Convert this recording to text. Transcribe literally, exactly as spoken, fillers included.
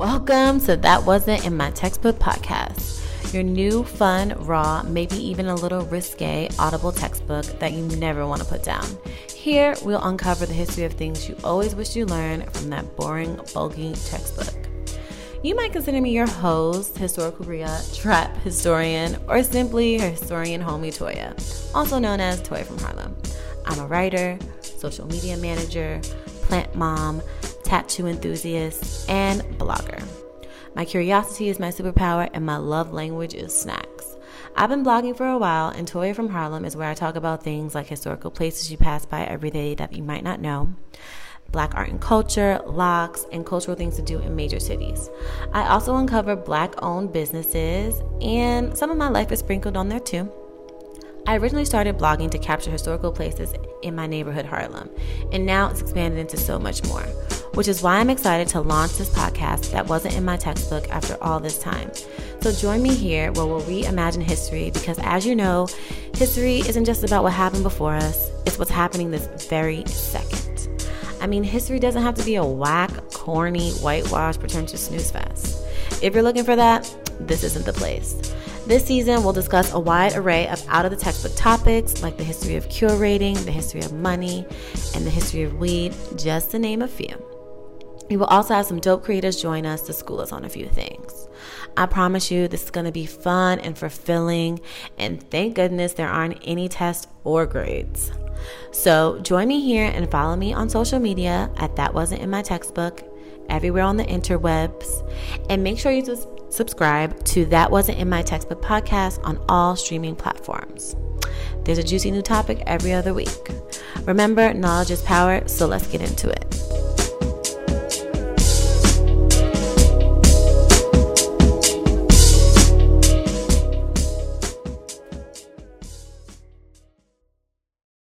Welcome to That Wasn't In My Textbook podcast, your new, fun, raw, maybe even a little risque, audible textbook that you never want to put down. Here, we'll uncover the history of things you always wish you learned from that boring, bulky textbook. You might consider me your host, historical Bria, trap historian, or simply her historian homie Toya, also known as Toya from Harlem. I'm a writer, social media manager, plant mom, tattoo enthusiast, and blogger. My curiosity is my superpower, and my love language is snacks. I've been blogging for a while, and Toya from Harlem is where I talk about things like historical places you pass by every day that you might not know, Black art and culture, locks, and cultural things to do in major cities. I also uncover Black-owned businesses, and some of my life is sprinkled on there too. I originally started blogging to capture historical places in my neighborhood, Harlem, and now it's expanded into so much more, which is why I'm excited to launch this podcast that wasn't in my textbook after all this time. So join me here where we'll reimagine history, because as you know, history isn't just about what happened before us, it's what's happening this very second. I mean, history doesn't have to be a whack, corny, whitewashed, pretentious snooze fest. If you're looking for that, this isn't the place. This season, we'll discuss a wide array of out-of-the-textbook topics like the history of curating, the history of money, and the history of weed, just to name a few. We will also have some dope creators join us to school us on a few things. I promise you, this is going to be fun and fulfilling, and thank goodness there aren't any tests or grades. So join me here and follow me on social media at That Wasn't In My Textbook, everywhere on the interwebs. And make sure you just subscribe to That Wasn't In My Textbook podcast on all streaming platforms. There's a juicy new topic every other week. Remember, knowledge is power, so let's get into it.